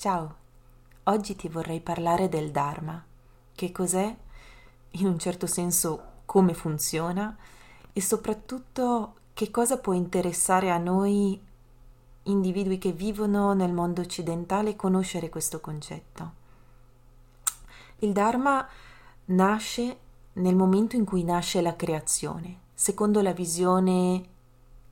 Ciao, oggi ti vorrei parlare del Dharma, che cos'è, in un certo senso come funziona e soprattutto che cosa può interessare a noi individui che vivono nel mondo occidentale conoscere questo concetto. Il Dharma nasce nel momento in cui nasce la creazione, secondo la visione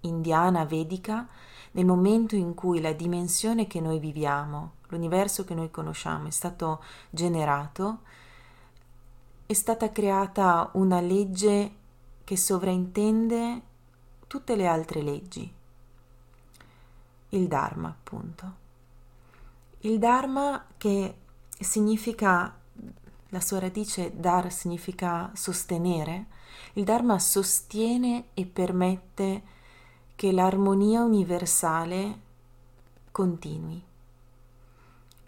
indiana vedica, nel momento in cui la dimensione che noi viviamo, l'universo che noi conosciamo è stato generato, è stata creata una legge che sovraintende tutte le altre leggi, il Dharma appunto. Il Dharma che significa, la sua radice dar significa sostenere, il Dharma sostiene e permette che l'armonia universale continui.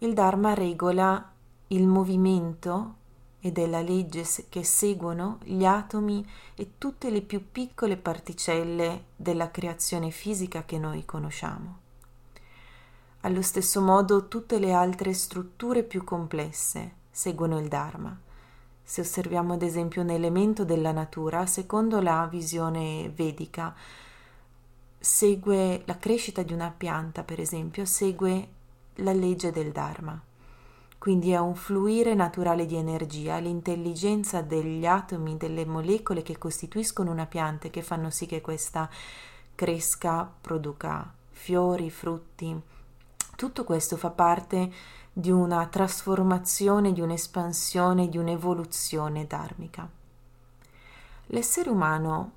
Il Dharma regola il movimento e della legge che seguono gli atomi e tutte le più piccole particelle della creazione fisica che noi conosciamo. Allo stesso modo tutte le altre strutture più complesse seguono il Dharma. Se osserviamo ad esempio un elemento della natura, secondo la visione vedica, segue la crescita di una pianta, per esempio, segue la legge del Dharma, quindi è un fluire naturale di energia, l'intelligenza degli atomi, delle molecole che costituiscono una pianta e che fanno sì che questa cresca, produca fiori, frutti. Tutto questo fa parte di una trasformazione, di un'espansione, di un'evoluzione dharmica. L'essere umano,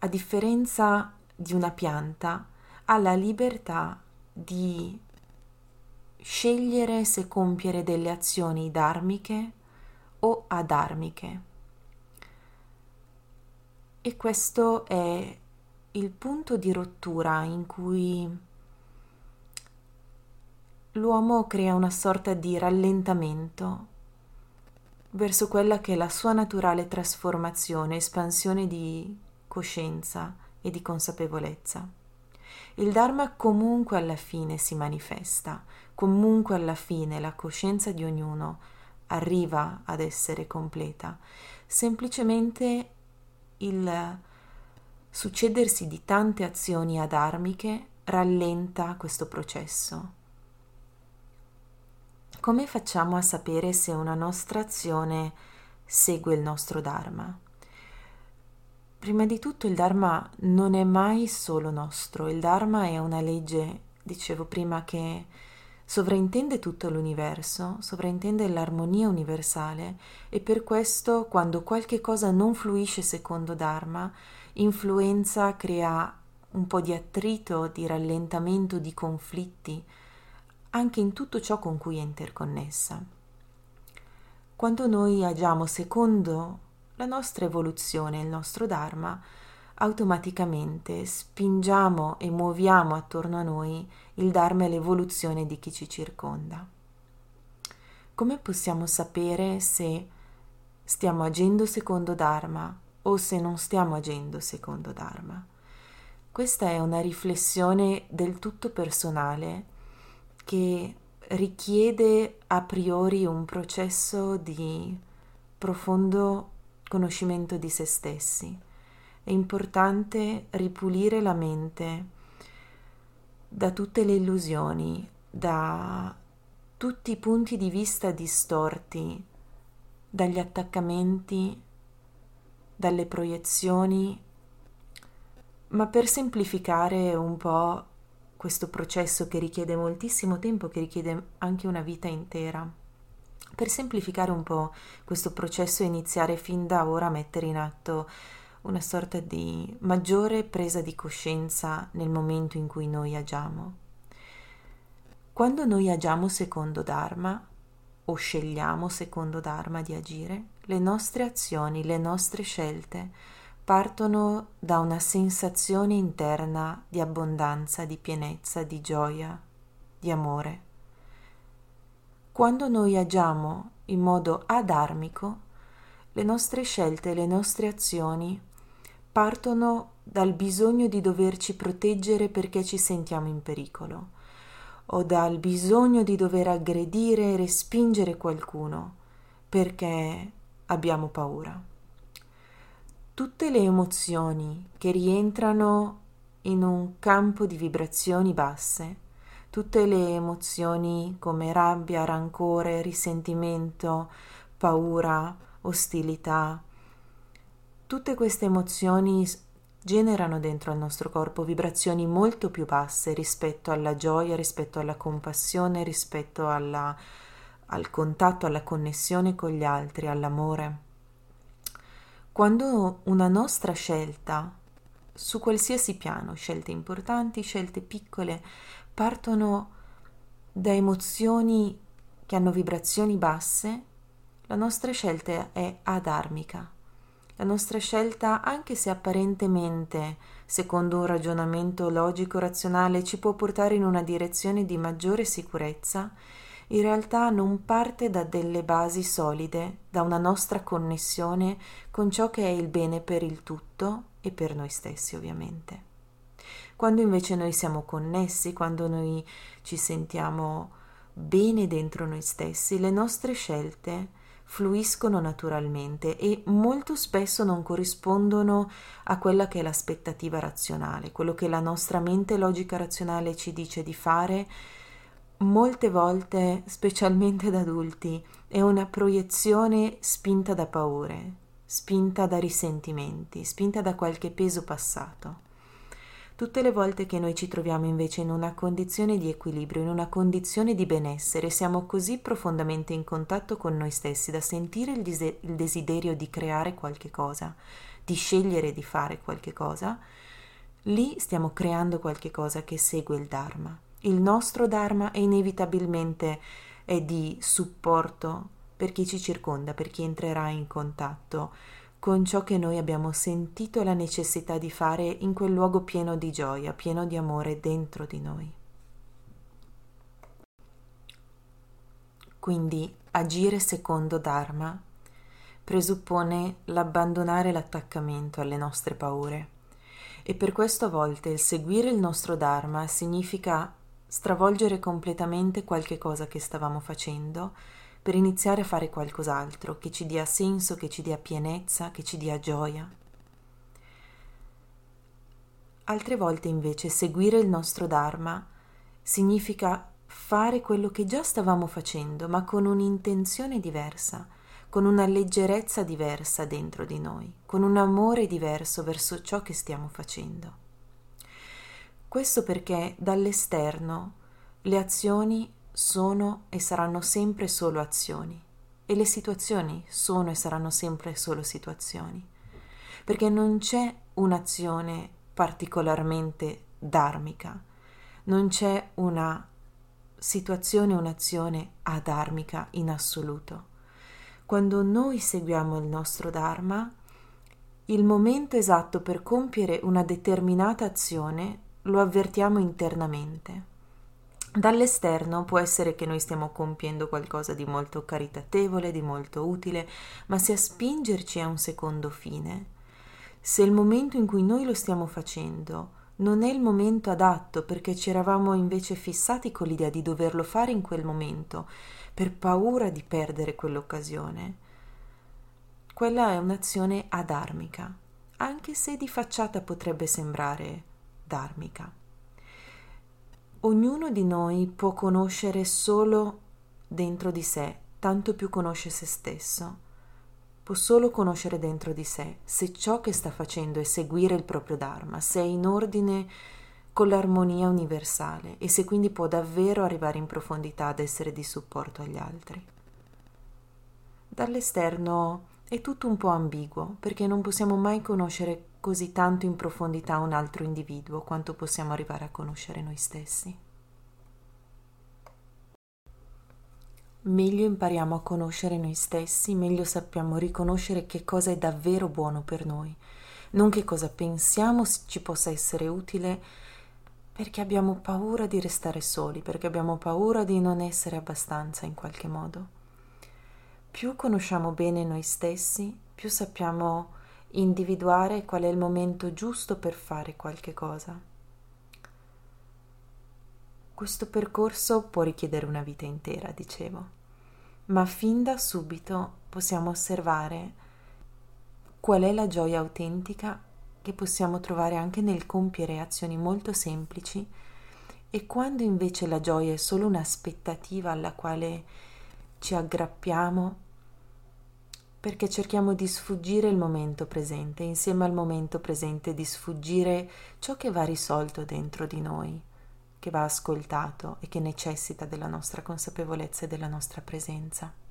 a differenza di una pianta, ha la libertà di scegliere se compiere delle azioni dharmiche o adharmiche. E questo è il punto di rottura in cui l'uomo crea una sorta di rallentamento verso quella che è la sua naturale trasformazione, espansione di coscienza e di consapevolezza. Il Dharma comunque alla fine si manifesta, comunque alla fine la coscienza di ognuno arriva ad essere completa. Semplicemente il succedersi di tante azioni adharmiche rallenta questo processo. Come facciamo a sapere se una nostra azione segue il nostro Dharma? Prima di tutto il Dharma non è mai solo nostro, il Dharma è una legge, dicevo prima, che sovraintende tutto l'universo, sovraintende l'armonia universale e per questo quando qualche cosa non fluisce secondo Dharma, influenza, crea un po' di attrito, di rallentamento, di conflitti, anche in tutto ciò con cui è interconnessa. Quando noi agiamo secondo la nostra evoluzione, il nostro Dharma, automaticamente spingiamo e muoviamo attorno a noi il Dharma e l'evoluzione di chi ci circonda. Come possiamo sapere se stiamo agendo secondo Dharma o se non stiamo agendo secondo Dharma? Questa è una riflessione del tutto personale che richiede a priori un processo di profondo conoscimento di se stessi. È importante ripulire la mente da tutte le illusioni, da tutti i punti di vista distorti, dagli attaccamenti, dalle proiezioni, ma per semplificare un po' questo processo che richiede moltissimo tempo, che richiede anche una vita intera. Per semplificare un po' questo processo e iniziare fin da ora a mettere in atto una sorta di maggiore presa di coscienza nel momento in cui noi agiamo. Quando noi agiamo secondo Dharma o scegliamo secondo Dharma di agire, le nostre azioni, le nostre scelte partono da una sensazione interna di abbondanza, di pienezza, di gioia, di amore. Quando noi agiamo in modo adharmico, le nostre scelte, le nostre azioni partono dal bisogno di doverci proteggere perché ci sentiamo in pericolo o dal bisogno di dover aggredire e respingere qualcuno perché abbiamo paura. Tutte le emozioni che rientrano in un campo di vibrazioni basse, tutte le emozioni come rabbia, rancore, risentimento, paura, ostilità, tutte queste emozioni generano dentro al nostro corpo vibrazioni molto più basse rispetto alla gioia, rispetto alla compassione, rispetto al contatto, alla connessione con gli altri, all'amore. Quando una nostra scelta, su qualsiasi piano, scelte importanti, scelte piccole, partono da emozioni che hanno vibrazioni basse, la nostra scelta è adharmica. La nostra scelta, anche se apparentemente, secondo un ragionamento logico, razionale, ci può portare in una direzione di maggiore sicurezza, in realtà non parte da delle basi solide, da una nostra connessione con ciò che è il bene per il tutto e per noi stessi, ovviamente. Quando invece noi siamo connessi, quando noi ci sentiamo bene dentro noi stessi, le nostre scelte fluiscono naturalmente e molto spesso non corrispondono a quella che è l'aspettativa razionale, quello che la nostra mente logica razionale ci dice di fare. Molte volte, specialmente da adulti, è una proiezione spinta da paure, spinta da risentimenti, spinta da qualche peso passato. Tutte le volte che noi ci troviamo invece in una condizione di equilibrio, in una condizione di benessere, siamo così profondamente in contatto con noi stessi da sentire il desiderio di creare qualche cosa, di scegliere di fare qualche cosa, lì stiamo creando qualche cosa che segue il Dharma. Il nostro Dharma è inevitabilmente è di supporto per chi ci circonda, per chi entrerà in contatto con ciò che noi abbiamo sentito la necessità di fare in quel luogo pieno di gioia, pieno di amore dentro di noi. Quindi agire secondo Dharma presuppone l'abbandonare l'attaccamento alle nostre paure e per questo a volte il seguire il nostro Dharma significa stravolgere completamente qualche cosa che stavamo facendo per iniziare a fare qualcos'altro che ci dia senso, che ci dia pienezza, che ci dia gioia. Altre volte invece seguire il nostro Dharma significa fare quello che già stavamo facendo ma con un'intenzione diversa, con una leggerezza diversa dentro di noi, con un amore diverso verso ciò che stiamo facendo. Questo perché dall'esterno le azioni sono e saranno sempre solo azioni e le situazioni sono e saranno sempre solo situazioni, perché non c'è un'azione particolarmente dharmica, non c'è una situazione, un'azione adharmica in assoluto. Quando noi seguiamo il nostro Dharma, il momento esatto per compiere una determinata azione lo avvertiamo internamente. Dall'esterno può essere che noi stiamo compiendo qualcosa di molto caritatevole, di molto utile, ma se a spingerci a un secondo fine, se il momento in cui noi lo stiamo facendo non è il momento adatto perché ci eravamo invece fissati con l'idea di doverlo fare in quel momento per paura di perdere quell'occasione, quella è un'azione adharmica, anche se di facciata potrebbe sembrare dharmica. Ognuno di noi può conoscere solo dentro di sé, tanto più conosce se stesso, può solo conoscere dentro di sé se ciò che sta facendo è seguire il proprio Dharma, se è in ordine con l'armonia universale e se quindi può davvero arrivare in profondità ad essere di supporto agli altri. Dall'esterno è tutto un po' ambiguo perché non possiamo mai conoscere così tanto in profondità un altro individuo quanto possiamo arrivare a conoscere noi stessi. Meglio impariamo a conoscere noi stessi, meglio sappiamo riconoscere che cosa è davvero buono per noi, non che cosa pensiamo ci possa essere utile, perché abbiamo paura di restare soli, perché abbiamo paura di non essere abbastanza in qualche modo. Più conosciamo bene noi stessi, più sappiamo individuare qual è il momento giusto per fare qualche cosa. Questo percorso può richiedere una vita intera, dicevo, ma fin da subito possiamo osservare qual è la gioia autentica che possiamo trovare anche nel compiere azioni molto semplici, e quando invece la gioia è solo un'aspettativa alla quale ci aggrappiamo perché cerchiamo di sfuggire il momento presente, insieme al momento presente di sfuggire ciò che va risolto dentro di noi, che va ascoltato e che necessita della nostra consapevolezza e della nostra presenza.